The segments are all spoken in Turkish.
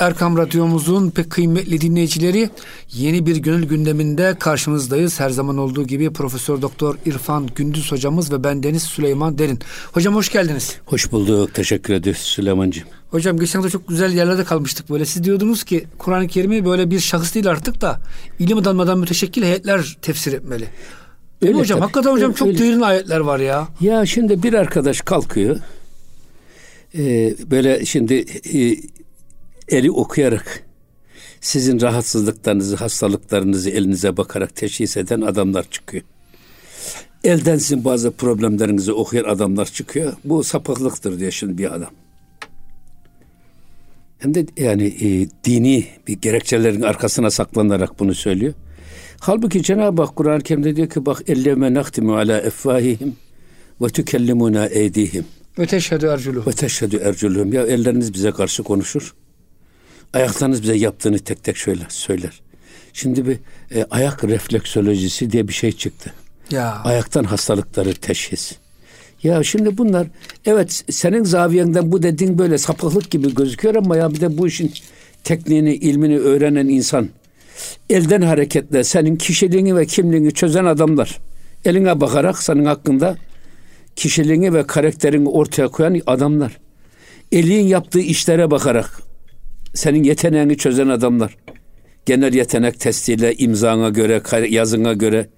Erkam Radyomuzun pek kıymetli dinleyicileri, yeni bir gönül gündeminde karşınızdayız. Her zaman olduğu gibi Profesör Doktor İrfan Gündüz hocamız ve ben Deniz Süleyman Derin. Hocam hoş geldiniz. Hoş bulduk. Teşekkür ederiz Süleyman'cığım. Hocam geçen hafta çok güzel yerlerde kalmıştık böyle. Siz diyordunuz ki Kur'an-ı Kerim'i böyle bir şahıs değil artık da ilim adamlardan müteşekkil heyetler tefsir etmeli. Öyle hocam tabii. Hakikaten hocam öyle, çok derin ayetler var ya. Ya şimdi bir arkadaş kalkıyor. Böyle şimdi eli okuyarak sizin rahatsızlıklarınızı, hastalıklarınızı elinize bakarak teşhis eden adamlar çıkıyor. Elden sizin bazı problemlerinizi okuyan adamlar çıkıyor. Bu sapıklıktır diyor şimdi bir adam. Hem de yani dini bir gerekçelerin arkasına saklanarak bunu söylüyor. Halbuki Cenab-ı Hak Kur'an-ı Kerim'de diyor ki bak elleme nahtimu ala effahihim ve tükellimuna eydihim. Ve teşhedü erculuhum. Ve teşhedü erculuhum. Ya elleriniz bize karşı konuşur. Ayaklarınız bize yaptığını tek tek şöyle söyler. Şimdi bir ayak refleksolojisi diye bir şey çıktı. Ya. Ayaktan hastalıkları teşhis. Ya şimdi bunlar evet senin zaviyenden bu dediğin böyle sapıklık gibi gözüküyor ama ya bir de bu işin tekniğini, ilmini öğrenen insan elden hareketle senin kişiliğini ve kimliğini çözen adamlar eline bakarak senin hakkında kişiliğini ve karakterini ortaya koyan adamlar. Elin yaptığı işlere bakarak senin yeteneğini çözen adamlar. Genel yetenek testiyle, imzana göre, yazına göre,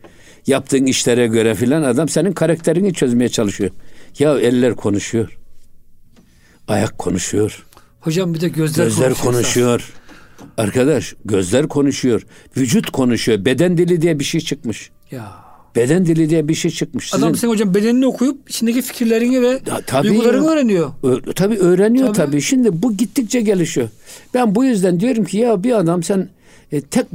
yaptığın işlere göre filan adam senin karakterini çözmeye çalışıyor. Ya eller konuşuyor. Ayak konuşuyor. Hocam bir de gözler konuşuyor. Arkadaş gözler konuşuyor. Vücut konuşuyor. Beden dili diye bir şey çıkmış. Ya. Beden dili diye bir şey çıkmış. Sizin... Adam sen hocam bedenini okuyup içindeki fikirlerini ve duygularını öğreniyor. Tabii öğreniyor tabii. Şimdi bu gittikçe gelişiyor. Ben bu yüzden diyorum ki ya bir adam sen tek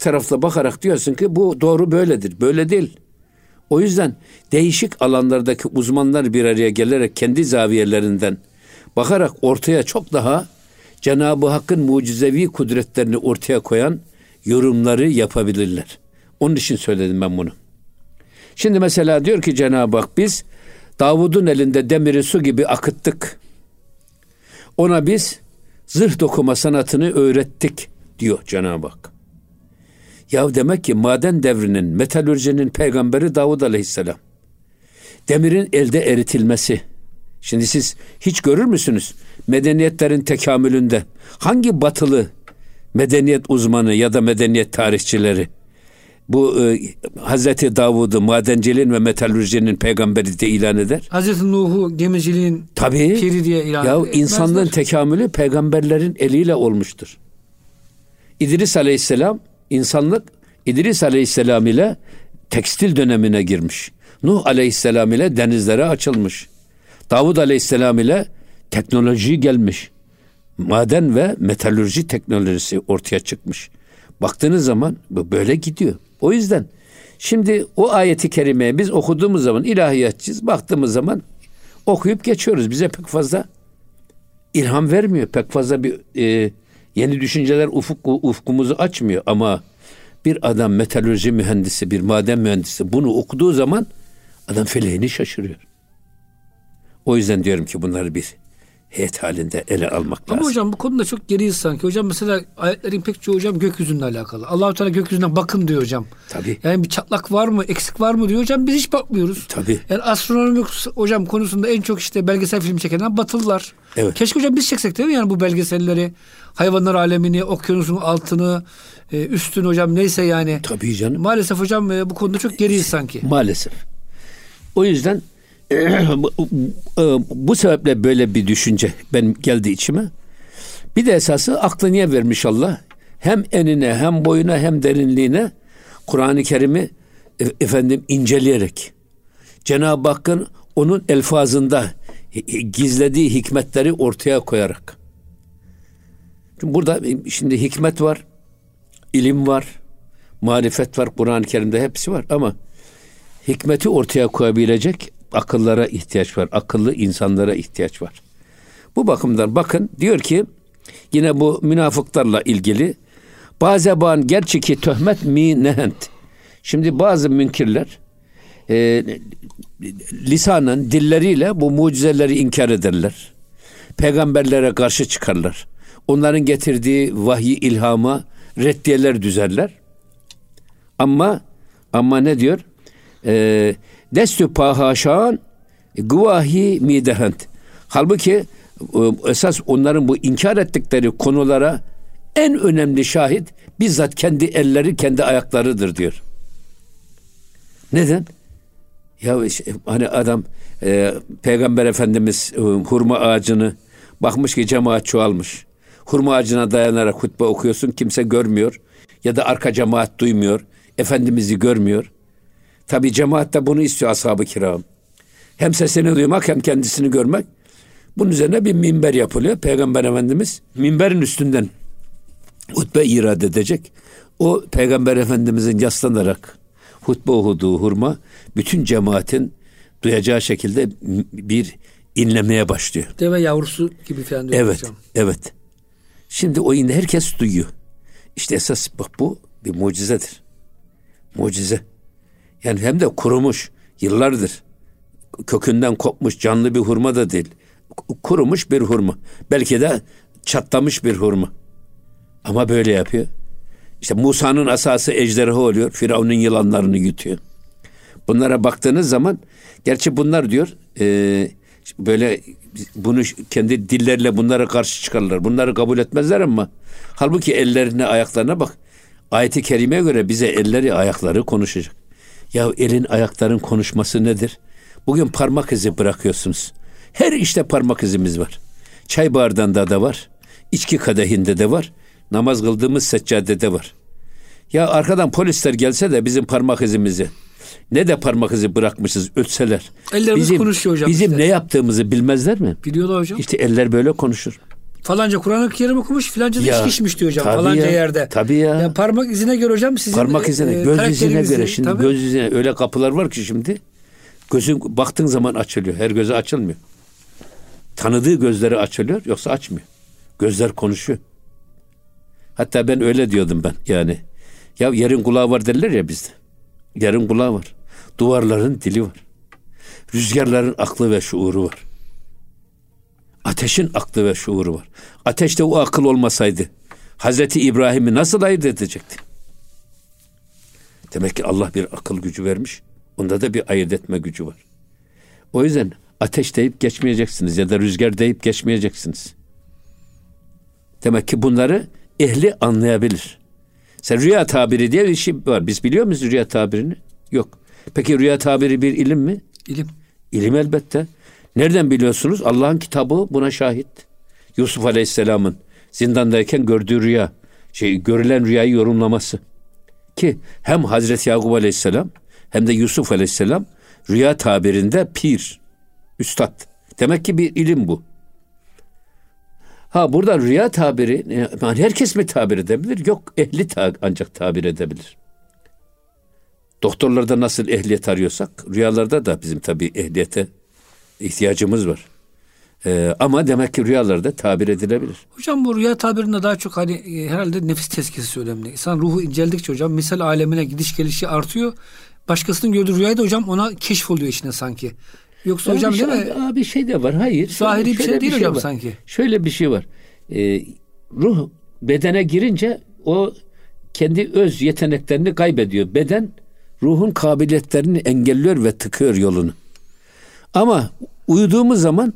tarafla bakarak diyorsun ki bu doğru böyledir. Böyle değil. O yüzden değişik alanlardaki uzmanlar bir araya gelerek kendi zaviyelerinden bakarak ortaya çok daha Cenab-ı Hakk'ın mucizevi kudretlerini ortaya koyan yorumları yapabilirler. Onun için söyledim ben bunu. Şimdi mesela diyor ki Cenab-ı Hak biz Davud'un elinde demiri su gibi akıttık. Ona biz zırh dokuma sanatını öğrettik diyor Cenab-ı Hak. Ya demek ki maden devrinin, metalürjinin peygamberi Davud Aleyhisselam. Demirin elde eritilmesi. Şimdi siz hiç görür müsünüz? Medeniyetlerin tekamülünde hangi batılı medeniyet uzmanı ya da medeniyet tarihçileri bu Hazreti Davud'u madenciliğin ve metalürjinin peygamberi diye ilan eder. Hazreti Nuh'u gemiciliğin piri diye ilan eder. Ya insanlığın tekamülü peygamberlerin eliyle olmuştur. İdris Aleyhisselam ile tekstil dönemine girmiş. Nuh Aleyhisselam ile denizlere açılmış. Davud Aleyhisselam ile teknoloji gelmiş. Maden ve metalürji teknolojisi ortaya çıkmış. Baktığınız zaman böyle gidiyor. O yüzden şimdi o ayeti kerimeye biz okuduğumuz zaman ilahiyatçıyız. Baktığımız zaman okuyup geçiyoruz. Bize pek fazla ilham vermiyor. Pek fazla bir yeni düşünceler ufkumuzu açmıyor. Ama bir adam metalürji mühendisi, bir maden mühendisi bunu okuduğu zaman adam feleğini şaşırıyor. O yüzden diyorum ki bunları bir heyet halinde ele almak lazım. Ama hocam bu konuda çok geriyiz sanki. Hocam mesela ayetlerin pek çoğu hocam gökyüzünle alakalı. Allah-u Teala gökyüzünden bakın diyor hocam. Tabii. Yani bir çatlak var mı, eksik var mı diyor hocam. Biz hiç bakmıyoruz. Tabii. Yani astronomi hocam konusunda en çok işte belgesel film çekenler Batılılar. Evet. Keşke hocam biz çeksek değil mi yani bu belgeselleri, hayvanlar alemini, okyanusun altını, üstünü hocam neyse yani. Tabii canım. Maalesef hocam bu konuda çok geriyiz sanki. Maalesef. O yüzden bu sebeple böyle bir düşünce benim geldi içime. Bir de esası aklı niye vermiş Allah? Hem enine hem boyuna hem derinliğine Kur'an-ı Kerim'i inceleyerek Cenab-ı Hakk'ın onun elfazında gizlediği hikmetleri ortaya koyarak. Çünkü burada şimdi hikmet var, ilim var, marifet var, Kur'an-ı Kerim'de hepsi var ama hikmeti ortaya koyabilecek akıllara ihtiyaç var. Akıllı insanlara ihtiyaç var. Bu bakımdan bakın diyor ki yine bu münafıklarla ilgili bazeban gerçi ki töhmet mi nehent. Şimdi bazı münkirler lisanın dilleriyle bu mucizeleri inkar ederler. Peygamberlere karşı çıkarlar. onların getirdiği vahyi ilhama reddiyeler düzerler. Ama ne diyor? Destü pahaşan guvahi midehent. Halbuki esas onların bu inkar ettikleri konulara en önemli şahit bizzat kendi elleri, kendi ayaklarıdır diyor. Neden? Ya hani adam Peygamber Efendimiz hurma ağacını, bakmış ki cemaat çoğalmış. Hurma ağacına dayanarak hutbe okuyorsun, kimse görmüyor. Ya da arka cemaat duymuyor. Efendimiz'i görmüyor. Tabi cemaat de bunu istiyor, ashab-ı kiram. Hem sesini duymak hem kendisini görmek. Bunun üzerine bir minber yapılıyor. Peygamber Efendimiz minberin üstünden hutbe irade edecek. O Peygamber Efendimiz'in yaslanarak hutbe okuduğu hurma bütün cemaatin duyacağı şekilde bir inlemeye başlıyor. Deve yavrusu gibi falan diyor. Evet, hocam. Evet. Şimdi o yine herkes duyuyor. İşte esas bak bu bir mucizedir. Mucize. Yani hem de kurumuş, yıllardır kökünden kopmuş, canlı bir hurma da değil. Kurumuş bir hurma. Belki de çatlamış bir hurma. Ama böyle yapıyor. İşte Musa'nın asası ejderha oluyor. Firavun'un yılanlarını yutuyor. Bunlara baktığınız zaman, gerçi bunlar diyor böyle bunu kendi dillerle bunlara karşı çıkarlar. Bunları kabul etmezler ama halbuki ellerine, ayaklarına bak. Ayet-i kerimeye göre bize elleri, ayakları konuşacak. Ya elin, ayakların konuşması nedir? Bugün parmak izi bırakıyorsunuz. Her işte parmak izimiz var. Çay bardağında da var. İçki kadehinde de var. Namaz kıldığımız seccadede var. Ya arkadan polisler gelse de bizim parmak izimizi, ne de parmak izi bırakmışız, ötseler. Ellerimiz bizim, konuşuyor hocam. Bizim işte ne yaptığımızı bilmezler mi? Biliyorlar hocam. İşte eller böyle konuşur. Falanca Kur'an-ı Kerim okumuş, filanca da içki içmiş diyor hocam. Falanca yerde. Tabii ya. Yani parmak izine göre hocam sizin parmak izine, göz izine göre. Şimdi tabii. Göz izine öyle kapılar var ki şimdi. Gözün baktığın zaman açılıyor. Her göze açılmıyor. Tanıdığı gözleri açılıyor, yoksa açmıyor. Gözler konuşuyor. Hatta ben öyle diyordum yani. Ya yerin kulağı var derler ya bizde. Yerin kulağı var. Duvarların dili var. Rüzgarların aklı ve şuuru var. Ateşin aklı ve şuuru var. Ateşte o akıl olmasaydı Hazreti İbrahim'i nasıl ayırt edecekti? Demek ki Allah bir akıl gücü vermiş. Onda da bir ayırt etme gücü var. O yüzden ateş deyip geçmeyeceksiniz ya da rüzgar deyip geçmeyeceksiniz. Demek ki bunları ehli anlayabilir. Sen rüya tabiri diye bir şey var. Biz biliyor muyuz rüya tabirini? Yok. Peki rüya tabiri bir ilim mi? İlim. İlim elbette. Nereden biliyorsunuz? Allah'ın kitabı buna şahit. Yusuf Aleyhisselam'ın zindandayken gördüğü rüya, görülen rüyayı yorumlaması. Ki hem Hazreti Yakub Aleyhisselam hem de Yusuf Aleyhisselam rüya tabirinde pir, üstad. Demek ki bir ilim bu. Ha burada rüya tabiri, herkes mi tabir edebilir? Yok, ehli ancak tabir edebilir. Doktorlarda nasıl ehliyet arıyorsak, rüyalarda da bizim tabii ehliyete ihtiyacımız var. Ama demek ki rüyalarda tabir edilebilir. Hocam bu rüya tabirinde daha çok herhalde nefis tezkiyesi önemli. İnsan ruhu inceldikçe hocam misal alemine gidiş gelişi artıyor. Başkasının gördüğü rüyayı da hocam ona keşf oluyor içine sanki. Yoksa yani hocam şey, değil mi? Bir şey de var. Hayır. Zahiri bir şey değil hocam var. Sanki. Şöyle bir şey var. Ruh bedene girince o kendi öz yeteneklerini kaybediyor. Beden ruhun kabiliyetlerini engelliyor ve tıkıyor yolunu. Ama uyuduğumuz zaman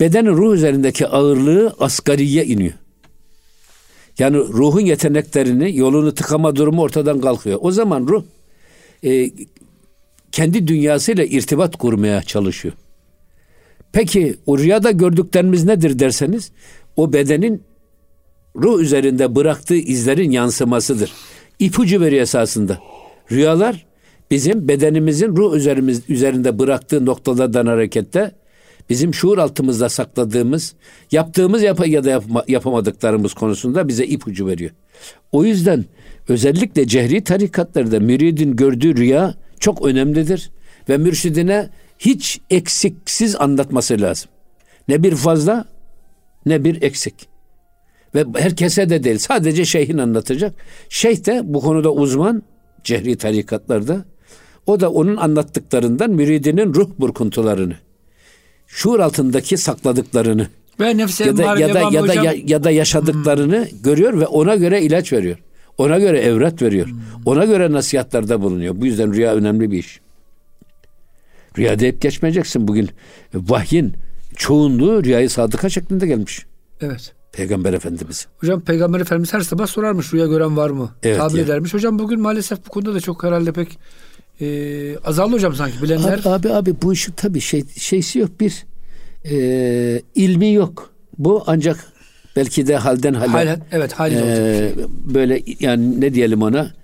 bedenin ruh üzerindeki ağırlığı asgariye iniyor. Yani ruhun yeteneklerini, yolunu tıkama durumu ortadan kalkıyor. O zaman ruh kendi dünyasıyla irtibat kurmaya çalışıyor. Peki o rüyada gördüklerimiz nedir derseniz, o bedenin ruh üzerinde bıraktığı izlerin yansımasıdır. İpucu veriyor esasında. Rüyalar bizim bedenimizin ruh üzerinde bıraktığı noktalardan harekette bizim şuur altımızda sakladığımız, yaptığımız ya da yapamadıklarımız konusunda bize ipucu veriyor. O yüzden özellikle cehri tarikatlarda müridin gördüğü rüya çok önemlidir ve mürşidine hiç eksiksiz anlatması lazım. Ne bir fazla ne bir eksik. Ve herkese de değil, sadece şeyhin anlatacak. Şeyh de bu konuda uzman cehri tarikatlarda. O da onun anlattıklarından müridinin ruh burkuntularını, şuur altındaki sakladıklarını Ve nefse ya da yaşadıklarını görüyor ve ona göre ilaç veriyor. Ona göre evrat veriyor. Ona göre nasihatlarda bulunuyor. Bu yüzden rüya önemli bir iş. Rüya deyip geçmeyeceksin bugün. Vahyin çoğunluğu rüyayı sadıka şeklinde gelmiş. Evet. Peygamber Efendimiz. Hocam Peygamber Efendimiz her sabah sorarmış rüya gören var mı? Evet, tabir edermiş. Hocam bugün maalesef bu konuda da çok herhalde pek azaldı hocam sanki bilenler. Abi bu işin tabii şeysi yok bir ilmi yok. Bu ancak belki de halden hale. Böyle yani ne diyelim ona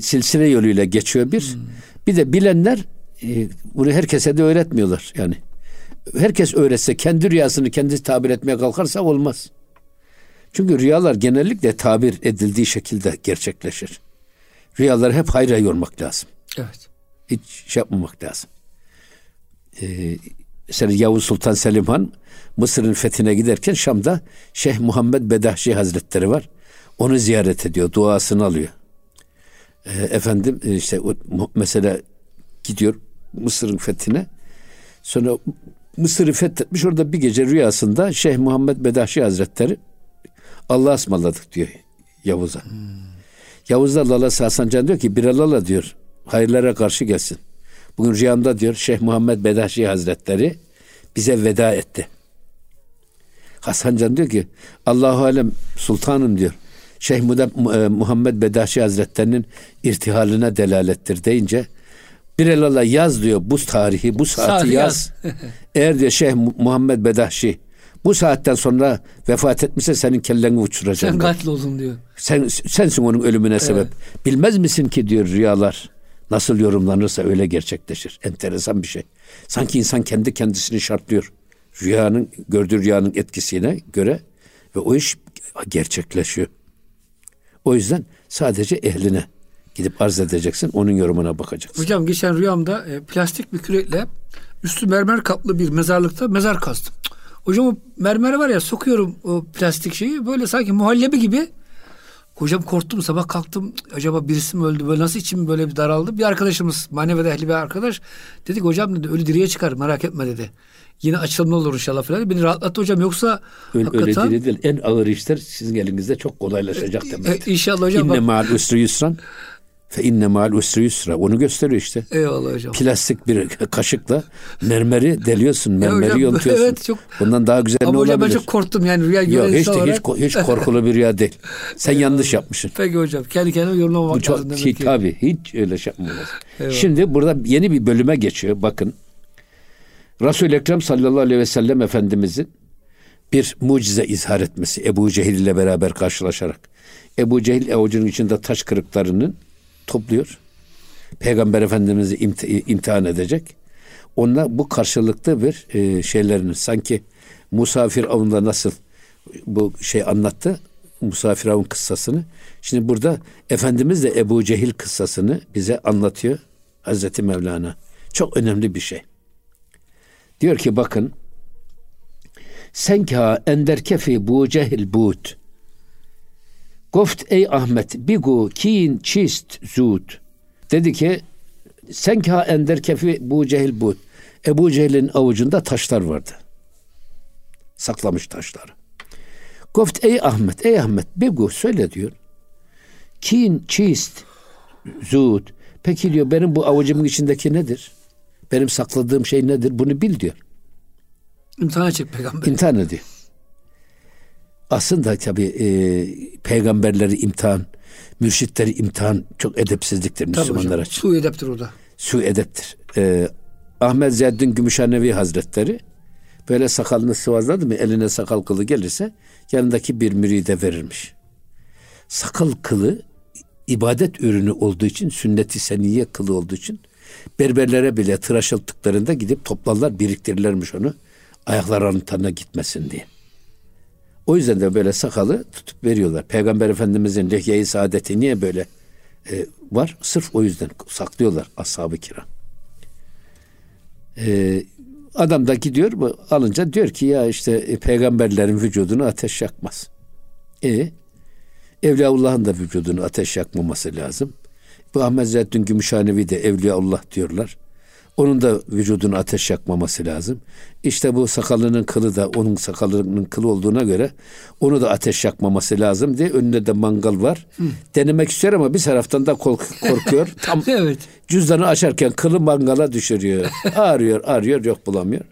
silsile yoluyla geçiyor bir. Bir de bilenler bunu herkese de öğretmiyorlar yani. Herkes öğretse kendi rüyasını kendisi tabir etmeye kalkarsa olmaz. Çünkü rüyalar genellikle tabir edildiği şekilde gerçekleşir. Rüyaları hep hayra yormak lazım. Evet. Hiç yapmamak lazım. Mesela Yavuz Sultan Selim Han Mısır'ın fethine giderken Şam'da Şeyh Muhammed Bedahşi Hazretleri var. Onu ziyaret ediyor. Duasını alıyor. Efendim işte mesela gidiyor Mısır'ın fethine. Sonra Mısır'ı fethetmiş. Orada bir gece rüyasında Şeyh Muhammed Bedahşi Hazretleri Allah'a ısmarladık diyor Yavuz'a. Yavuz da lalası Hasan Can diyor ki bir alala diyor. Hayırlara karşı gelsin. Bugün rüyamda diyor Şeyh Muhammed Bedahşi Hazretleri bize veda etti. Hasan Can diyor ki Allahu alem sultanım diyor. Şeyh Muhammed Bedahşi Hazretlerinin irtihaline delalettir deyince Birelal'a yaz diyor bu tarihi, bu saati yaz. Eğer diyor Şeyh Muhammed Bedahşi bu saatten sonra vefat etmişse senin kelleni uçuracağım. Sen katli oldun diyor. Sensin onun ölümüne sebep. Bilmez misin ki diyor rüyalar nasıl yorumlanırsa öyle gerçekleşir. Enteresan bir şey. Sanki insan kendi kendisini şartlıyor. Gördüğü rüyanın etkisine göre ve o iş gerçekleşiyor. O yüzden sadece ehline gidip arz edeceksin, onun yorumuna bakacaksın. Hocam geçen rüyamda plastik bir kürekle üstü mermer kaplı bir mezarlıkta mezar kazdım. Hocam o mermeri var ya sokuyorum o plastik şeyi böyle sanki muhallebi gibi. Hocam korktum sabah kalktım acaba birisi mi öldü böyle nasıl içim böyle bir daraldı. Bir arkadaşımız manevi ehli bir arkadaş dedi ki hocam dedi ölü diriye çıkar merak etme dedi. Yine açılma olur inşallah falan. Beni rahatlattı hocam yoksa hakikaten... Öyle değil. En ağır işler sizin elinizde çok kolaylaşacak demektir. İnşallah hocam. İnne ma'al usri yusran. Fe inne ma'al usri yusra. Onu gösteriyor işte. Eyvallah hocam. Plastik bir kaşıkla mermeri deliyorsun. Mermeri yontuyorsun. Evet, çok... Bundan daha güzel ne olabilir? Ama hocam ben çok korktum yani. Rüya yok, hiç korkulu bir rüya değil. Sen yanlış yapmışsın. Peki hocam. Kendi kendine yorumlamak lazım. Tabii. Hiç öyle şey yapmamız lazım. Eyvallah. Şimdi burada yeni bir bölüme geçiyor. Bakın. Resul Ekrem sallallahu aleyhi ve sellem Efendimizin bir mucize izhar etmesi Ebu Cehil ile beraber karşılaşarak. Ebu Cehil avucunun içinde taş kırıklarını topluyor. Peygamber Efendimiz'i imtihan edecek. Onunla bu karşılıklı bir şeylerini sanki Musa Firavun'da nasıl bu şey anlattı Musa Firavun kıssasını. Şimdi burada Efendimiz de Ebu Cehil kıssasını bize anlatıyor Hazreti Mevlana. Çok önemli bir şey. Diyor ki bakın Senka enderkefi bu cehil buğd Goft ey Ahmet bigu kiin çist zud dedi ki Senka enderkefi bu cehil buğd Ebu Cehil'in avucunda taşlar vardı. Saklamış taşları. Goft ey Ahmet bigu söyle diyor. Kiin çist zud peki diyor benim bu avucumun içindeki nedir? Benim sakladığım şey nedir? Bunu bil diyor. İmtihan edecek peygamber. İmtihan ediyor. Aslında tabii peygamberleri imtihan, mürşitleri imtihan çok edepsizliktir Müslümanlar için. Su edeptir o da. Su edeptir. Ahmed Ziyaüddin Gümüşhanevi Hazretleri böyle sakalını sıvazladı mı eline sakal kılı gelirse yanındaki bir müride verirmiş. Sakal kılı ibadet ürünü olduğu için, sünnet-i seniyye kılı olduğu için berberlere bile tıraş olduklarında gidip toplarlar biriktirirlermiş onu ayaklarının tanına gitmesin diye. O yüzden de böyle sakalı tutup veriyorlar. Peygamber Efendimizin lehye-i saadeti niye böyle var? Sırf o yüzden saklıyorlar ashab-ı kiram. Adam da gidiyor alınca diyor ki ya işte peygamberlerin vücudunu ateş yakmaz. Evliyaullah'ın da vücudunu ateş yakmaması lazım. Bu Ahmed Ziyaüddin Gümüşhanevi de Evliyaullah diyorlar. Onun da vücudunu ateş yakmaması lazım. İşte bu sakalının kılı da onun sakalının kılı olduğuna göre onu da ateş yakmaması lazım diye önünde de mangal var. Hı. Denemek istiyor ama bir taraftan da korkuyor. Tam evet. Cüzdanı açarken kılı mangala düşürüyor. Arıyor yok bulamıyor.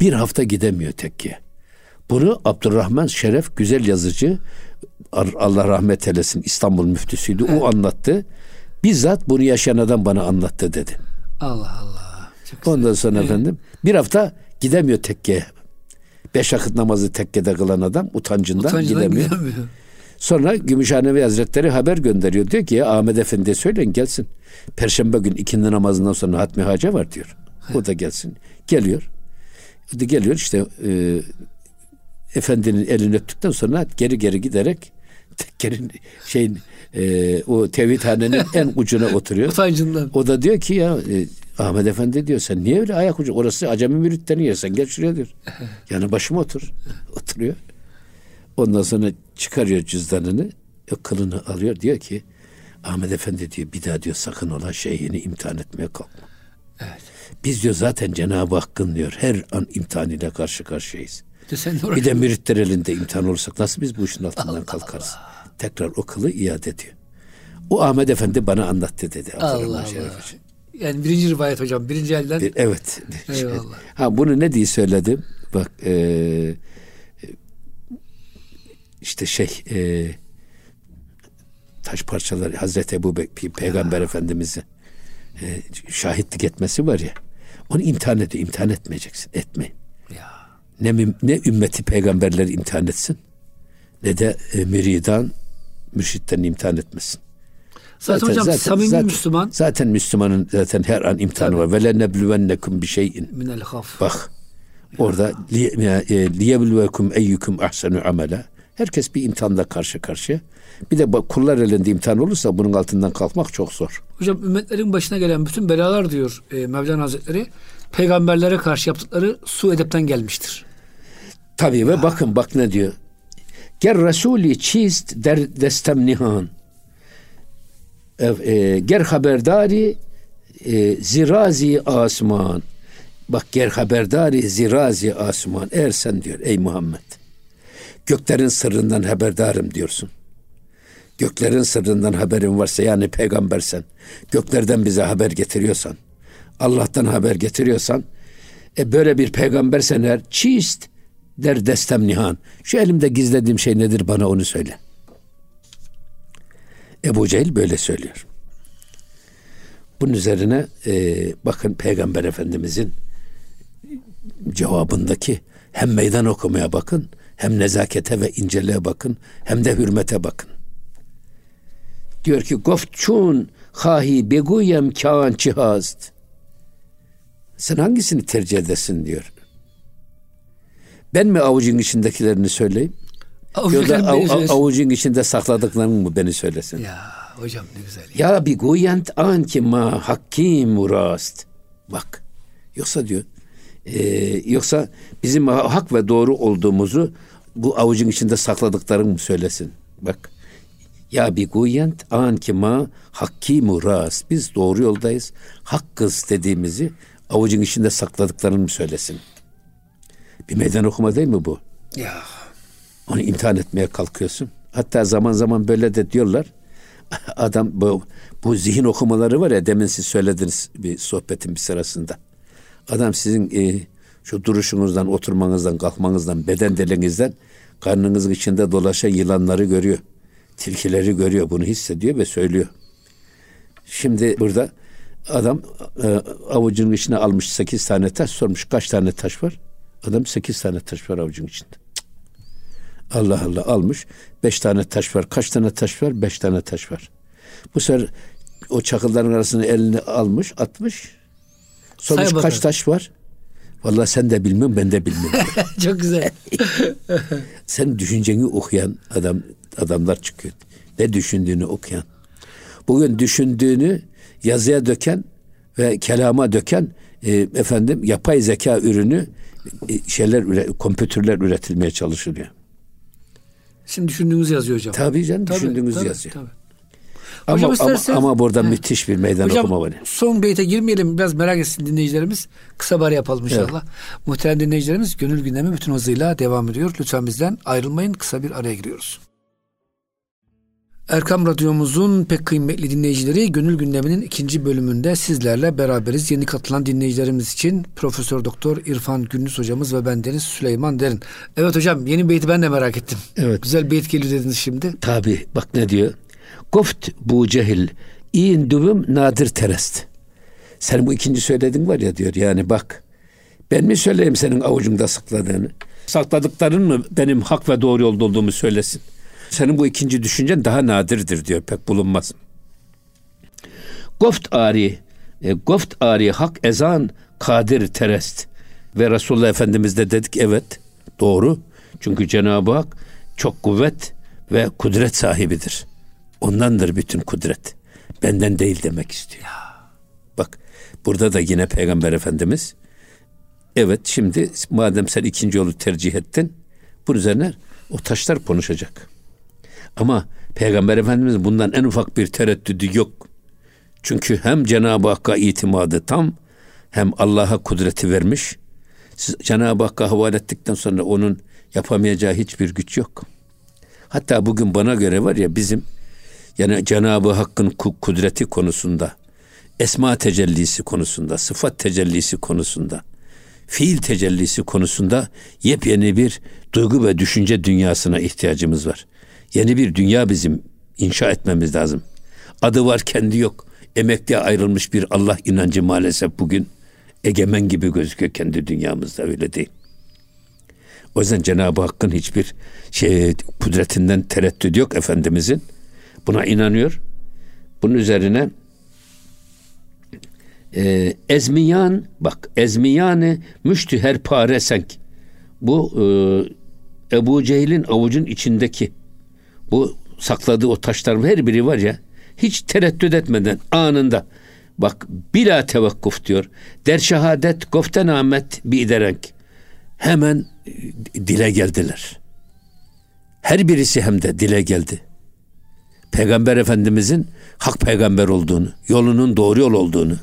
Bir hafta gidemiyor tekke. Bunu Abdurrahman Şeref güzel yazıcı, Allah rahmet eylesin, İstanbul müftüsüydü. Evet. O anlattı. Bizzat bunu yaşayan adam bana anlattı dedi. Allah Allah. Çok ondan sonra evet. Efendim bir hafta gidemiyor tekkeye. 5 vakit namazı tekkede kılan adam utancından gidemiyor. Sonra Gümüşhanevi Hazretleri haber gönderiyor. Diyor ki ya Ahmed Efendi'ye söyleyin gelsin. Perşembe gün ikindi namazından sonra hatmi haca var diyor. Evet. O da gelsin. Geliyor işte Efendinin elini öptükten sonra geri giderek tekkenin o tevhidhanenin en ucuna oturuyor. Utancından. O da diyor ki ya Ahmed Efendi diyor sen niye öyle ayak ucu? Orası acemi müritlerin yeri, sen gel şuraya diyor. Yani başıma otur. Oturuyor. Ondan sonra çıkarıyor cüzdanını, kılını alıyor. Diyor ki Ahmed Efendi diyor bir daha diyor sakın ola şeyhini imtihan etmeye kalkma. Evet. Biz diyor zaten Cenab-ı Hakk'ın diyor her an imtihanıyla karşı karşıyayız. Bir de müritler elinde imtihan olursak nasıl biz bu işin altından kalkarız? Allah. Tekrar o kılı iade ediyor. O Ahmed Efendi bana anlattı dedi. Allah Allah. Yani birinci rivayet hocam. Birinci elden. Evet. Eyvallah. Ha bunu ne diye söyledim? Bak işte taş parçaları Hazreti Ebu Peygamber Efendimiz'i şahitlik etmesi var ya. Onu imtihan ediyor. İmtihan etmeyeceksin. Etmeyin. Ne ümmeti peygamberleri imtihan etsin ne de mürşitten imtihan etmesin. Zaten hocam samimi Müslüman. Zaten Müslümanın zaten her an imtihanı tabii var. Vele neblüvennekum bi şeyin. Minel haf. Bak orada liyeblüvekum eyyukum ahsenu amela. Herkes bir imtihanla karşı karşıya. Bir de bak, kullar elinde imtihan olursa bunun altından kalkmak çok zor. Hocam ümmetlerin başına gelen bütün belalar diyor Mevlana Hazretleri peygamberlere karşı yaptıkları su edepten gelmiştir. Tabii ve bakın bak ne diyor. Ger Resulü çizt der destemnihan. Ger haberdari zirazi asman. Bak ger haberdari zirazi asman. Eğer sen diyor ey Muhammed göklerin sırrından haberdarım diyorsun. Göklerin sırrından haberin varsa yani peygambersen, göklerden bize haber getiriyorsan, Allah'tan haber getiriyorsan, böyle bir peygambersen eğer çist der destem nihan. Şu elimde gizlediğim şey nedir bana onu söyle. Ebu Cehil böyle söylüyor. Bunun üzerine bakın Peygamber Efendimizin cevabındaki hem meydan okumaya bakın, hem nezakete ve inceliğe bakın, hem de hürmete bakın. Diyor ki gofçun hahi beguyem kağan çihazd. Sen hangisini tercih edesin diyor. Ben mi avucun içindekilerini söyleyeyim? Avucun içinde sakladıklarını mı beni söylesin? Ya hocam ne güzel. Ya bi guyent anki ma hakim murast. Bak. Yoksa diyor. Yoksa bizim hak ve doğru olduğumuzu bu avucun içinde sakladıklarını mı söylesin? Bak. Ya bi guyent anki ma hakim murast. Biz doğru yoldayız. Hakkız dediğimizi avucun içinde sakladıklarını mı söylesin? Bir meydan okuma değil mi bu? Ya. Onu imtihan etmeye kalkıyorsun. Hatta zaman zaman böyle de diyorlar. Adam bu zihin okumaları var ya, demin siz söylediniz bir sohbetin bir sırasında. Adam sizin şu duruşunuzdan, oturmanızdan, kalkmanızdan, beden dilinizden karnınızın içinde dolaşan yılanları görüyor. Tilkileri görüyor. Bunu hissediyor ve söylüyor. Şimdi burada adam avucunun içine almış 8 tane taş, sormuş kaç tane taş var? Adam 8 tane taş var avucunun içinde. Allah Allah almış. 5 tane taş var. Kaç tane taş var? 5 tane taş var. Bu sefer o çakılların arasını elini almış, atmış. Sormuş kaç taş var? Vallahi sen de bilmiyorsun, ben de bilmiyorum. Çok güzel. Sen düşünceni okuyan adamlar çıkıyor. Ne düşündüğünü okuyan. Bugün düşündüğünü yazıya döken ve kelama döken yapay zeka ürünü kompütürler üretilmeye çalışılıyor. Şimdi düşündüğünüz yazıyor hocam. Tabii canım, düşündüğünüz yazıyor. Tabii. Hocam ama burada müthiş bir meydan hocam, okuma var. Son beyte girmeyelim, biraz merak etsin dinleyicilerimiz. Kısa bari yapalım inşallah. Evet. Muhterem dinleyicilerimiz, Gönül Gündemi bütün hızıyla devam ediyor. Lütfen bizden ayrılmayın. Kısa bir araya giriyoruz. Erkam Radyomuzun pek kıymetli dinleyicileri, Gönül Gündemi'nin ikinci bölümünde sizlerle beraberiz. Yeni katılan dinleyicilerimiz için Profesör Doktor İrfan Gündüz hocamız ve ben Deniz Süleyman Derin. Evet hocam, yeni beyti ben de merak ettim. Evet. Güzel beyt geliyor dediniz şimdi. Tabii, bak ne diyor? Goft bu cehil in düvüm nadir terest. Sen bu ikinci söylediğin var ya diyor, yani bak ben mi söyleyeyim senin avucumda sakladığını? Sakladıkların mı benim hak ve doğru yolda olduğumu söylesin? Senin bu ikinci düşüncen daha nadirdir diyor, pek bulunmaz. Goft ari hak ezan kadir terest. Ve Resulullah Efendimiz de dedik evet doğru. Çünkü Cenab-ı Hak çok kuvvet ve kudret sahibidir. Ondandır bütün kudret. Benden değil demek istiyor. Ya. Bak burada da yine Peygamber Efendimiz evet şimdi madem sen ikinci yolu tercih ettin, bunun üzerine o taşlar konuşacak. Ama Peygamber Efendimiz bundan en ufak bir tereddüdü yok. Çünkü hem Cenab-ı Hakk'a itimadı tam, hem Allah'a kudreti vermiş. Siz Cenab-ı Hakk'a havale ettikten sonra onun yapamayacağı hiçbir güç yok. Hatta bugün bana göre var ya bizim, yani Cenab-ı Hakk'ın kudreti konusunda, esma tecellisi konusunda, sıfat tecellisi konusunda, fiil tecellisi konusunda yepyeni bir duygu ve düşünce dünyasına ihtiyacımız var. Yeni bir dünya bizim inşa etmemiz lazım. Adı var kendi yok. Emekliye ayrılmış bir Allah inancı maalesef bugün egemen gibi gözüküyor kendi dünyamızda, öyle değil. O yüzden Cenab-ı Hakk'ın hiçbir kudretinden tereddüt yok Efendimizin. Buna inanıyor. Bunun üzerine ezmiyan, bak ezmiyanı müştü her pare senk. Bu Ebu Cehil'in avucun içindeki bu sakladığı o taşların her biri var ya, hiç tereddüt etmeden anında, bak bila tevakkuf diyor. Der şehadet goften Ahmet bi iderenk. Hemen dile geldiler. Her birisi hem de dile geldi. Peygamber Efendimizin hak peygamber olduğunu, yolunun doğru yol olduğunu,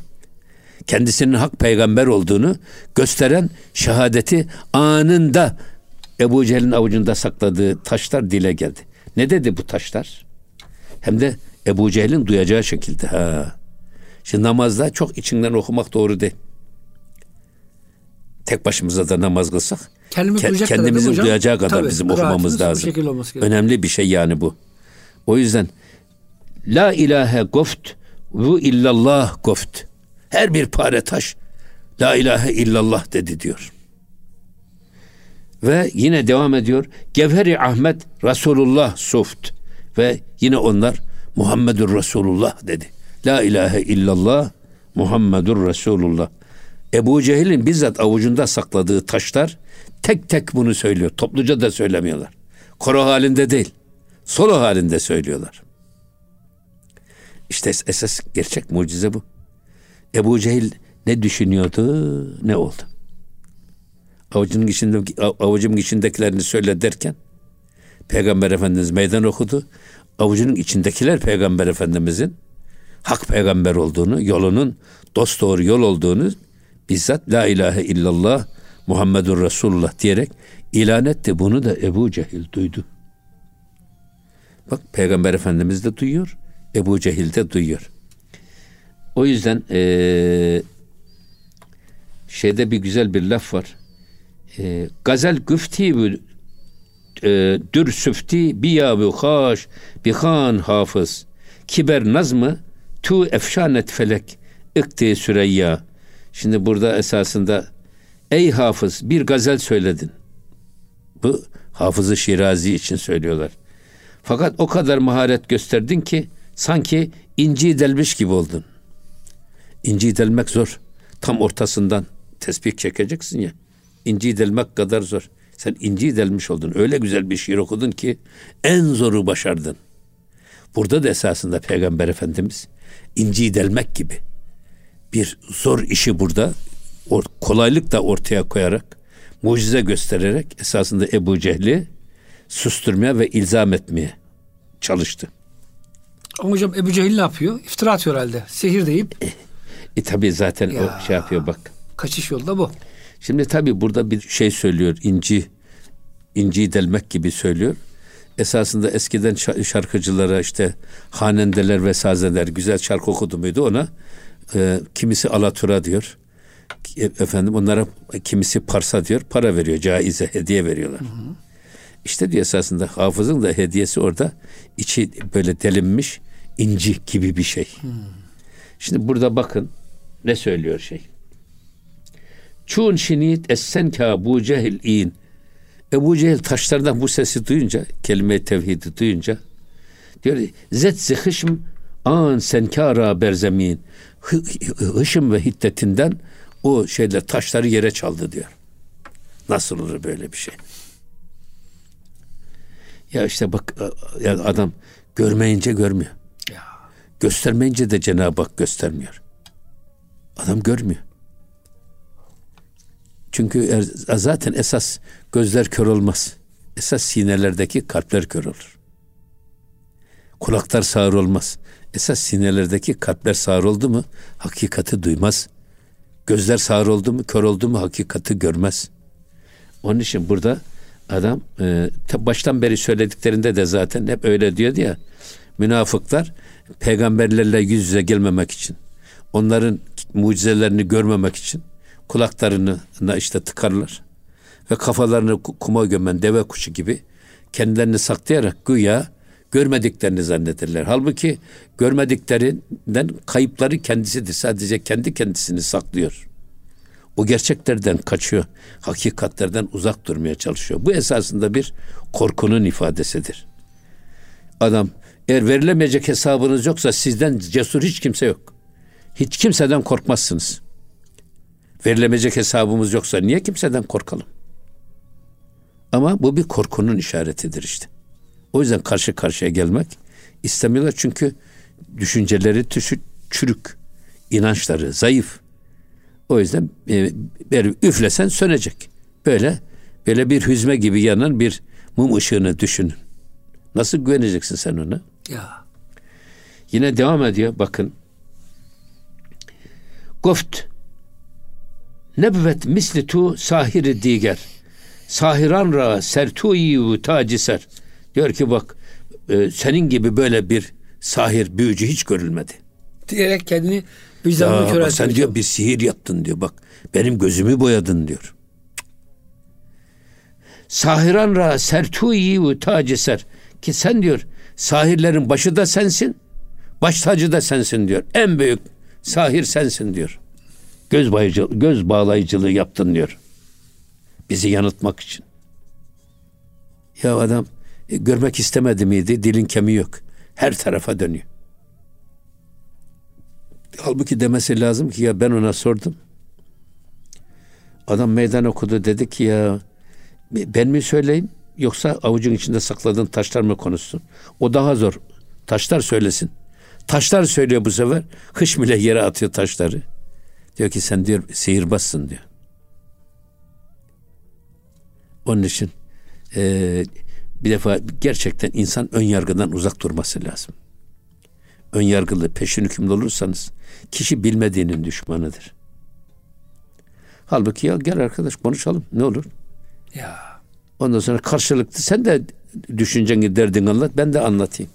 kendisinin hak peygamber olduğunu gösteren şehadeti anında Ebu Cehil'in avucunda sakladığı taşlar dile geldi. Ne dedi bu taşlar? Hem de Ebu Cehil'in duyacağı şekilde. Ha. Şimdi namazda çok içinden okumak doğru değil. Tek başımıza da namaz kılsak kendimizin duyacağı kadar tabii, bizim okumamız lazım. Bir önemli bir şey yani bu. O yüzden la ilahe goft vu illallah goft. Her bir pare taş la ilahe illallah dedi diyor. Ve yine devam ediyor. Gevheri Ahmet Resulullah suft. Ve yine onlar Muhammedur Resulullah dedi. La ilahe illallah Muhammedur Resulullah. Ebu Cehil'in bizzat avucunda sakladığı taşlar tek tek bunu söylüyor. Topluca da söylemiyorlar. Koro halinde değil. Solo halinde söylüyorlar. İşte esas gerçek mucize bu. Ebu Cehil ne düşünüyordu, ne oldu? Avucumun içindekilerini söyle derken Peygamber Efendimiz meydan okudu. Avucunun içindekiler Peygamber Efendimizin hak peygamber olduğunu, yolunun dosdoğru yol olduğunu bizzat la ilahe illallah Muhammedur Resulullah diyerek ilan etti. Bunu da Ebu Cehil duydu. Bak Peygamber Efendimiz de duyuyor, Ebu Cehil de duyuyor. O yüzden şeyde bir güzel bir laf var. Gazel güfti dür süfti biyavu haş bihan hafız kiber nazmı tu efşanet felek ikti süreyya. Şimdi burada esasında ey hafız bir gazel söyledin. Bu Hafız-ı Şirazi için söylüyorlar. Fakat o kadar maharet gösterdin ki sanki inciyi delmiş gibi oldun. İnciyi delmek zor. Tam ortasından tespih çekeceksin ya. İnciyi delmek kadar zor. Sen inciyi delmiş oldun. Öyle güzel bir şiir okudun ki en zoru başardın. Burada da esasında Peygamber Efendimiz inciyi delmek gibi bir zor işi burada kolaylıkla ortaya koyarak, mucize göstererek esasında Ebu Cehil'i susturmaya ve ilzam etmeye çalıştı. Ama hocam Ebu Cehil ne yapıyor? İftira atıyor herhalde. Sihir deyip. Tabii zaten ya, o şey yapıyor bak. Kaçış yolu da bu. Şimdi tabii burada bir şey söylüyor. İnciyi delmek gibi söylüyor. Esasında eskiden şarkıcılara işte hanendeler ve sazenler güzel şarkı okudu muydu ona? Kimisi alatura diyor. Efendim onlara kimisi parsa diyor. Para veriyor, caize, hediye veriyorlar. Hı hı. İşte diyor esasında hafızın da hediyesi orada içi böyle delinmiş inci gibi bir şey. Hı. Şimdi burada bakın ne söylüyor şey. Çun şinit essen ka bu cehil in. Ebu Cehil taşlardan bu sesi duyunca, kelime-i tevhidi duyunca diyor zetzi hışm an senkara berzemin. Hışm ve hiddetinden o şeyler taşları yere çaldı diyor. Nasıl olur böyle bir şey? Ya işte bak ya adam görmeyince görmüyor. Ya. Göstermeyince de Cenab-ı Hak göstermiyor. Adam görmüyor. Çünkü zaten esas gözler kör olmaz. Esas sinelerdeki kalpler kör olur. Kulaklar sağır olmaz. Esas sinelerdeki kalpler sağır oldu mu hakikati duymaz. Gözler sağır oldu mu, kör oldu mu hakikati görmez. Onun için burada adam baştan beri söylediklerinde de zaten hep öyle diyordu ya. Münafıklar peygamberlerle yüz yüze gelmemek için, onların mucizelerini görmemek için kulaklarını işte tıkarlar ve kafalarını kuma gömen deve kuşu gibi kendilerini saklayarak güya görmediklerini zannederler. Halbuki görmediklerinden kayıpları kendisidir. Sadece kendi kendisini saklıyor. O gerçeklerden kaçıyor. Hakikatlerden uzak durmaya çalışıyor. Bu esasında bir korkunun ifadesidir. Adam eğer verilemeyecek hesabınız yoksa sizden cesur hiç kimse yok. Hiç kimseden korkmazsınız. Verilemeyecek hesabımız yoksa niye kimseden korkalım? Ama bu bir korkunun işaretidir işte. O yüzden karşı karşıya gelmek istemiyorlar çünkü düşünceleri çürük, inançları zayıf. O yüzden üflesen sönecek. Böyle bir hüzme gibi yanan bir mum ışığını düşünün. Nasıl güveneceksin sen ona? Ya. Yine devam ediyor bakın. Goft nebvet misli tu sahiri diger. Sahiran ra sertuyu taciser. Diyor ki bak senin gibi böyle bir sahir, büyücü hiç görülmedi. Diyerek kendini vicdanını kör etmiş. Sen diyor bir sihir yaptın diyor bak. Benim gözümü boyadın diyor. Sahiran ra sertuyu taciser. Ki sen diyor sahirlerin başı da sensin. Baş tacı da sensin diyor. En büyük sahir sensin diyor. Göz bağlayıcılığı yaptın diyor. Bizi yanıltmak için. Ya adam görmek istemedi miydi? Dilin kemiği yok. Her tarafa dönüyor. Halbuki demesi lazım ki ya ben ona sordum. Adam meydan okudu dedi ki ya ben mi söyleyeyim yoksa avucun içinde sakladığın taşlar mı konuşsun? O daha zor. Taşlar söylesin. Taşlar söylüyor bu sefer. Hışm ile yere atıyor taşları. Diyor ki sen diyor sihirbazsın diyor. Onun için bir defa gerçekten insan ön yargıdan uzak durması lazım. Ön yargılı, peşin hükümlü olursanız kişi bilmediğinin düşmanıdır. Halbuki ya gel arkadaş konuşalım ne olur. Ya. Ondan sonra karşılıklı sen de düşünceni derdini anlat ben de anlatayım.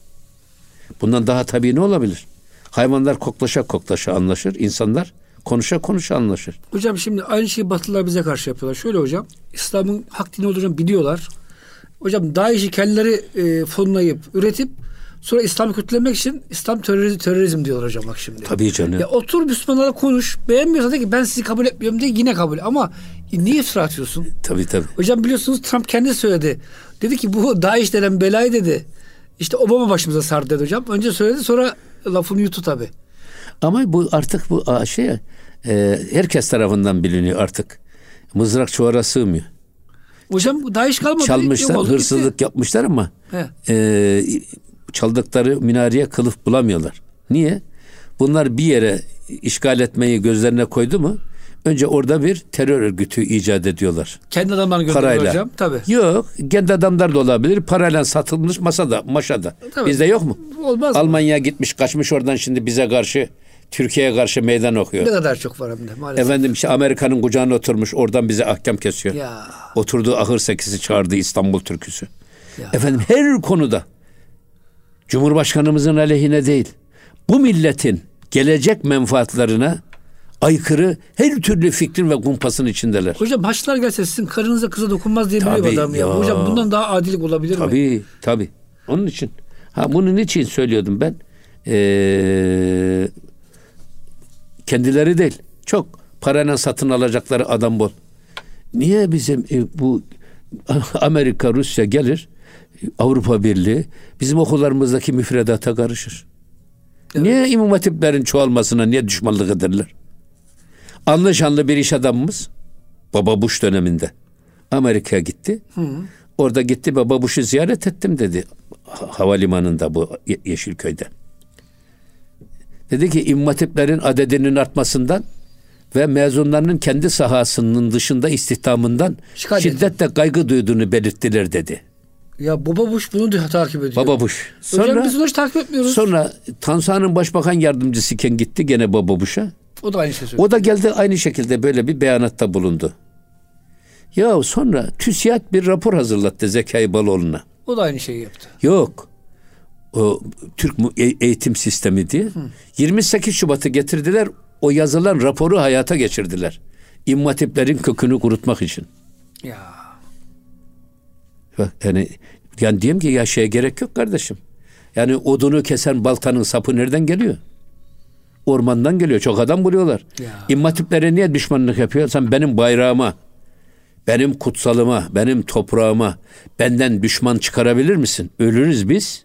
Bundan daha tabii ne olabilir? Hayvanlar koklaşa koklaşa anlaşır, insanlar konuşa konuşa anlaşır. Hocam şimdi aynı şeyi Batılılar bize karşı yapıyorlar. Şöyle hocam, İslam'ın hak dini olduğunu biliyorlar. Hocam DAEŞ'i kendileri fonlayıp, üretip sonra İslam'ı kötülemek için İslam terörizm diyorlar hocam bak şimdi. Tabii canım. Ya otur Müslümanlarla konuş. Beğenmiyorsan de ki ben sizi kabul etmiyorum diye yine kabul. Ama niye iftira atıyorsun? Tabii. Hocam biliyorsunuz Trump kendi söyledi. Dedi ki bu DAEŞ denen belayı dedi. İşte Obama başımıza sardı dedi hocam. Önce söyledi sonra lafını yuttu tabii. Ama bu artık bu şey herkes tarafından biliniyor artık. Mızrak çuvara sığmıyor. Hocam bu DAEŞ kalmadı. Çalmışlar, hırsızlık gitti. Yapmışlar ama çaldıkları minareye kılıf bulamıyorlar. Niye? Bunlar bir yere işgal etmeyi gözlerine koydu mu Önce orada bir terör örgütü icat ediyorlar. Kendi adamlarını gönderiyor hocam. Tabii. Yok. Kendi adamlar da olabilir. Parayla satılmış maşada. Tabii. Bizde yok mu? Olmaz. Almanya'ya gitmiş, kaçmış oradan, şimdi bize karşı, Türkiye'ye karşı meydan okuyor. Ne kadar çok var hem de maalesef. Efendim işte Amerika'nın kucağına oturmuş, oradan bize ahkam kesiyor. Ya. Oturduğu ahır sekisi çağırdı, İstanbul türküsü. Ya. Efendim her konuda Cumhurbaşkanımızın aleyhine değil, bu milletin gelecek menfaatlarına aykırı her türlü fikrin ve kumpasın içindeler. Hocam haçlılar gelse sizin karınıza kıza dokunmaz diye biliyor adam ya. Hocam bundan daha adilik olabilir mi? Tabii. Onun için. Bunun için söylüyordum ben. Kendileri değil. Çok parayla satın alacakları adam bol. Niye bizim bu Amerika, Rusya gelir, Avrupa Birliği bizim okullarımızdaki müfredata karışır. Evet. Niye imam hatiplerin çoğalmasına niye düşmanlık ederler? Anlı şanlı bir iş adamımız Baba Bush döneminde Amerika'ya gitti. Hı. Orada gitti, Baba Bush'u ziyaret ettim dedi. Havalimanında, bu Yeşilköy'de. Dedi ki imam hatiplerin adedinin artmasından ve mezunlarının kendi sahasının dışında istihdamından şiddetle kaygı duyduğunu belirttiler dedi. Ya Baba Bush bunu da takip ediyor. Baba Bush. Hocam biz onu takip etmiyoruz. Sonra Tanzanya'nın başbakan yardımcısı iken gitti gene Baba Bush'a. O da aynı şey söyledi. O da geldi aynı şekilde böyle bir beyanatta bulundu. Ya sonra TÜSİAD bir rapor hazırlattı Zekai Baloğlu'na. O da aynı şeyi yaptı. Yok. O Türk eğitim sistemi diye. 28 Şubat'ı getirdiler. O yazılan raporu hayata geçirdiler. İmam hatiplerin kökünü kurutmak için. Ya. Yani diyeyim ki ya şeye gerek yok kardeşim. Yani odunu kesen baltanın sapı nereden geliyor? Ormandan geliyor. Çok adam buluyorlar. İmam hatiplere niye düşmanlık yapıyor? Sen benim bayrağıma, benim kutsalıma, benim toprağıma benden düşman çıkarabilir misin? Ölürüz biz.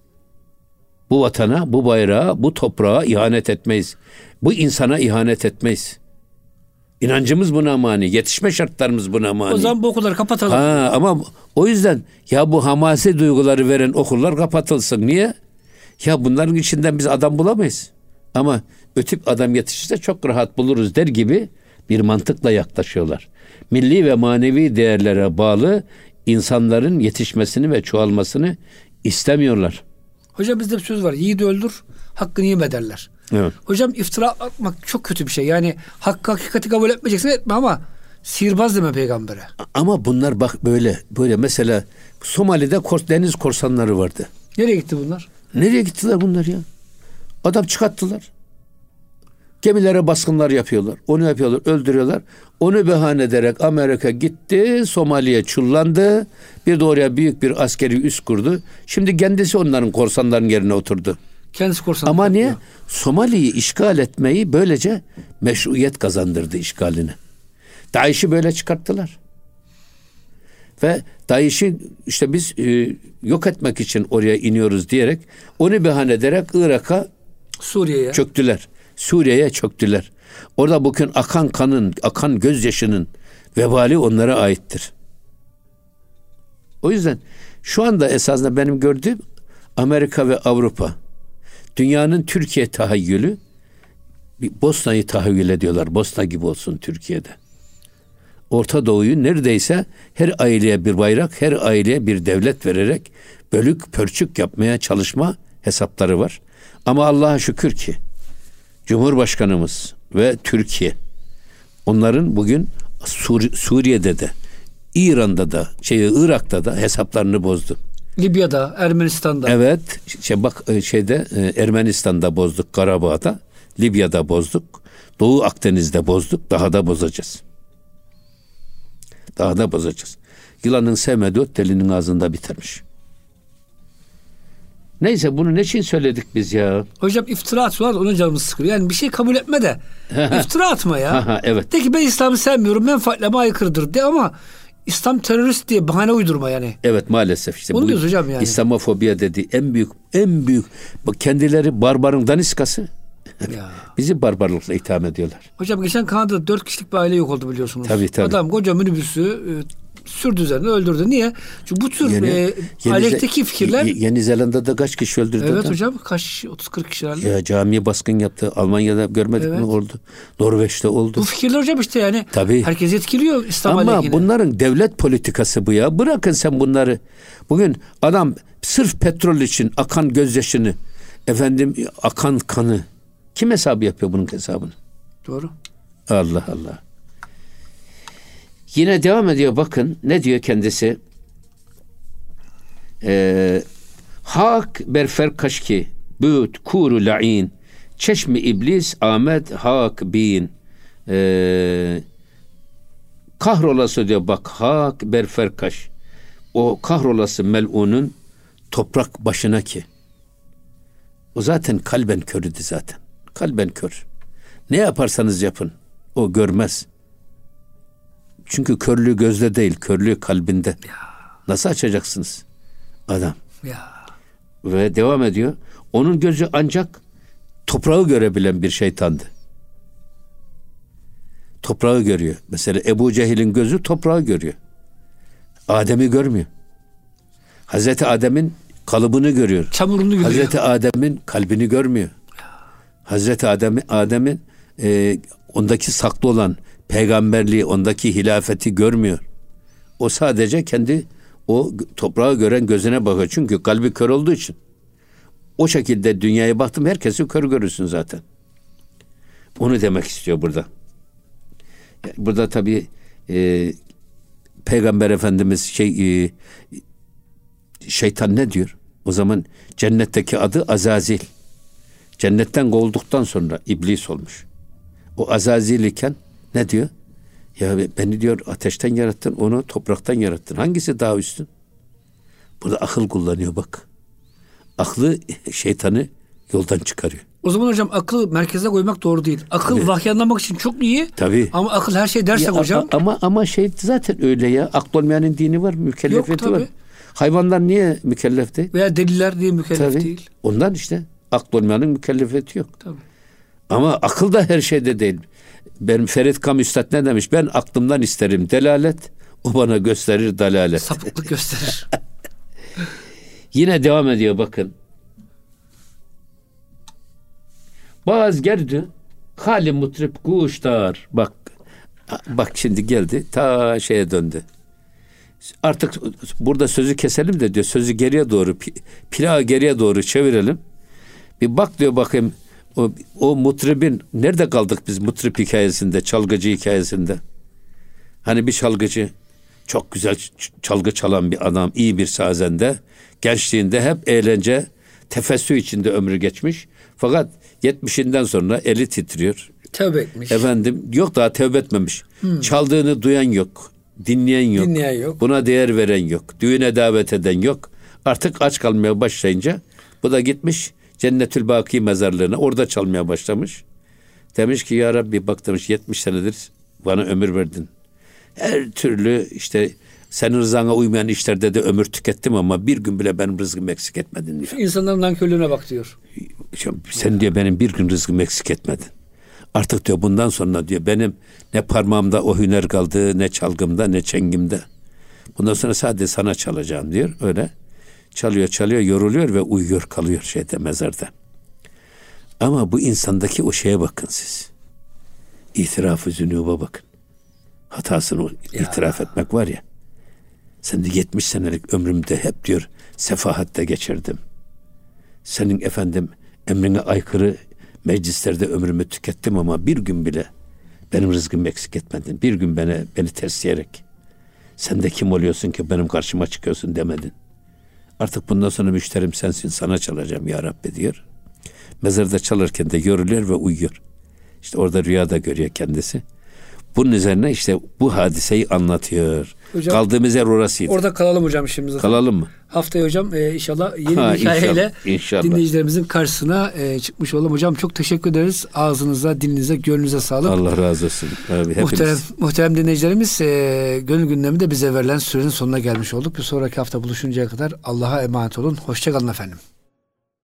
Bu vatana, bu bayrağa, bu toprağa ihanet etmeyiz. Bu insana ihanet etmeyiz. İnancımız buna mani. Yetişme şartlarımız buna mani. O zaman bu okulları kapatalım. Ama o yüzden ya bu hamasi duyguları veren okullar kapatılsın. Niye? Ya bunların içinden biz adam bulamayız. Ama ötüp adam yetişirse çok rahat buluruz der gibi bir mantıkla yaklaşıyorlar. Milli ve manevi değerlere bağlı insanların yetişmesini ve çoğalmasını istemiyorlar. Hocam bizde bir söz var. Yiğidi öldür, hakkını yeme derler. Evet. Hocam iftira atmak çok kötü bir şey. Yani hakkı, hakikati kabul etmeyeceksin, etme, ama sihirbaz deme peygambere. Ama bunlar bak böyle mesela Somali'de deniz korsanları vardı. Nereye gitti bunlar? Nereye gittiler bunlar ya? Adam çıkarttılar. Gemilere baskınlar yapıyorlar. Onu yapıyorlar, öldürüyorlar. Onu bahane ederek Amerika gitti, Somali'ye çullandı. Bir de oraya büyük bir askeri üs kurdu. Şimdi kendisi onların korsanların yerine oturdu. Kendisi korsan. Ama niye? Ya. Somali'yi işgal etmeyi böylece meşruiyet kazandırdı işgalini. DAEŞ'i böyle çıkarttılar. Ve DAEŞ'i işte biz yok etmek için oraya iniyoruz diyerek, onu bahane ederek Irak'a, Suriye'ye çöktüler. Suriye'ye çöktüler. Orada bugün akan kanın, akan gözyaşının vebali onlara aittir. O yüzden şu anda esasında benim gördüğüm Amerika ve Avrupa, dünyanın Türkiye tahayyülü, Bosna'yı tahayyül ediyorlar. Bosna gibi olsun Türkiye'de. Orta Doğu'yu neredeyse her aileye bir bayrak, her aileye bir devlet vererek bölük pörçük yapmaya çalışma hesapları var. Ama Allah'a şükür ki Cumhurbaşkanımız ve Türkiye, onların bugün Suriye'de de, İran'da da, Irak'ta da hesaplarını bozdu. Libya'da, Ermenistan'da. Evet, Ermenistan'da bozduk, Karabağ'da, Libya'da bozduk, Doğu Akdeniz'de bozduk, daha da bozacağız. Daha da bozacağız. Yılanın sevmediği ot delinin ağzında bitermiş. Neyse, bunu ne için söyledik biz ya? Hocam iftira atıyorlar, onun canımız sıkılıyor. Yani bir şey kabul etme de iftira atma ya. Evet. De ki ben İslam'ı sevmiyorum, menfaatleme aykırıdır de, ama İslam terörist diye bahane uydurma yani. Evet, maalesef işte. Onu diyoruz hocam yani. İslamofobiya dediği en büyük kendileri barbarın daniskası. Ya. Bizi barbarlıkla itham ediyorlar. Hocam geçen Kanada'da 4 kişilik bir aile yok oldu biliyorsunuz. Tabii. Adam koca minibüsü sürdü üzerine öldürdü. Niye? Çünkü bu tür alekteki fikirler... Yeni Zelanda'da kaç kişi öldürdü? Evet hocam, kaç, 30-40 kişi herhalde. Ya, camiye baskın yaptı. Almanya'da görmedik mi oldu? Norveç'te oldu. Bu fikirler hocam işte yani. Tabii. Herkes etkiliyor İslam aleyhine. Ama bunların devlet politikası bu ya. Bırakın sen bunları. Bugün adam sırf petrol için akan gözyaşını, efendim akan kanı. Kim hesabı yapıyor bunun hesabını? Doğru. Allah Allah. Yine devam ediyor, bakın ne diyor kendisi. Hak berfer kaşki büt kuru la'in çeşmi iblis Ahmet hak bin kahrolası diyor bak hak berfer kaş o kahrolası mel'unun toprak başına ki o zaten kalben körüdü zaten kalben kör. Ne yaparsanız yapın o görmez. Çünkü körlüğü gözde değil, körlüğü kalbinde. Ya. Nasıl açacaksınız adam? Ya. Ve devam ediyor. Onun gözü ancak toprağı görebilen bir şeytandı. Toprağı görüyor. Mesela Ebu Cehil'in gözü toprağı görüyor. Adem'i görmüyor. Hazreti Adem'in kalıbını görüyor. Çamurunu görüyor. Hazreti Adem'in kalbini görmüyor. Ya. Hazreti Adem'in ondaki saklı olan peygamberliği, ondaki hilafeti görmüyor. O sadece kendi o toprağı gören gözüne bakıyor. Çünkü kalbi kör olduğu için. O şekilde dünyaya baktım herkesi kör görürsün zaten. Onu demek istiyor burada. Burada tabii Peygamber Efendimiz şeytan ne diyor? O zaman cennetteki adı Azazil. Cennetten kovulduktan sonra iblis olmuş. O Azazil iken ne diyor? Ya beni diyor ateşten yarattın, onu topraktan yarattın. Hangisi daha üstün? Burada akıl kullanıyor bak. Aklı şeytanı yoldan çıkarıyor. O zaman hocam aklı merkeze koymak doğru değil. Akıl tabii. Vahyi anlamak için çok iyi. Tabii. Ama akıl her şey dersek ya, hocam. Ama şey zaten öyle ya. Aklı olmayanın dini var, mükellefiyeti var. Hayvanlar niye mükellef değil? Veya deliller niye mükellef tabii. değil? Ondan işte aklı olmayanın mükellefiyeti yok. Tabii. Ama akıl da her şeyde değil. Benim Ferit Kam Üstad ne demiş? Ben aklımdan isterim delalet, o bana gösterir dalalet. Sapıklık gösterir. Yine devam ediyor bakın. Bazı gerdi, hali mutrip kuşlar. Bak şimdi geldi, ta şeye döndü. Artık burada sözü keselim de diyor, sözü geriye doğru, plağı geriye doğru çevirelim. Bir bak diyor bakayım. O mutribin, nerede kaldık biz mutrip hikayesinde, çalgıcı hikayesinde? Hani bir çalgıcı, çok güzel çalgı çalan bir adam, iyi bir sazende, gençliğinde hep eğlence, tefessü içinde ömrü geçmiş. Fakat 70'inden sonra eli titriyor. Tövbe etmiş. Efendim, yok daha tövbe etmemiş. Çaldığını duyan yok, dinleyen yok, buna değer veren yok, düğüne davet eden yok. Artık aç kalmaya başlayınca bu da gitmiş. Cennet-ül Baki mezarlığına orada çalmaya başlamış. Demiş ki ya Rabbi bak demiş 70 senedir bana ömür verdin. Her türlü işte senin rızana uymayan işlerde de ömür tükettim ama bir gün bile benim rızkımı eksik etmedin diyor. İnsanların nankörlüğüne bak diyor. Sen diyor benim bir gün rızkımı eksik etmedin. Artık diyor bundan sonra diyor benim ne parmağımda o hüner kaldı ne çalgımda ne çengimde. Bundan sonra sadece sana çalacağım diyor öyle. Çalıyor, yoruluyor ve uyuyor kalıyor mezarda. Ama bu insandaki o şeye bakın siz. İtiraf-ı zünuba bakın. Hatasını itiraf etmek var ya. Sen de 70 senelik ömrümde hep diyor sefahatte geçirdim. Senin efendim emrine aykırı meclislerde ömrümü tükettim ama bir gün bile benim rızkımı eksik etmedin. Bir gün beni tersleyerek sen de kim oluyorsun ki benim karşıma çıkıyorsun demedin. Artık bundan sonra müşterim sensin, sana çalacağım ya Rabbi diyor. Mezarda çalarken de yoruluyor ve uyuyor. İşte orada rüyada görüyor kendisi. Bunun üzerine işte bu hadiseyi anlatıyor. Hocam, kaldığımız yer orasıydı. Orada kalalım hocam şimdi. Zaten. Kalalım mı? Haftaya hocam inşallah yeni bir hikayeyle inşallah. Dinleyicilerimizin karşısına çıkmış olalım. Hocam çok teşekkür ederiz. Ağzınıza, dilinize, gönlünüze sağlık. Allah razı olsun. Abi, muhterem dinleyicilerimiz gönül gündeminde bize verilen sürenin sonuna gelmiş olduk. Bir sonraki hafta buluşuncaya kadar Allah'a emanet olun. Hoşça kalın efendim.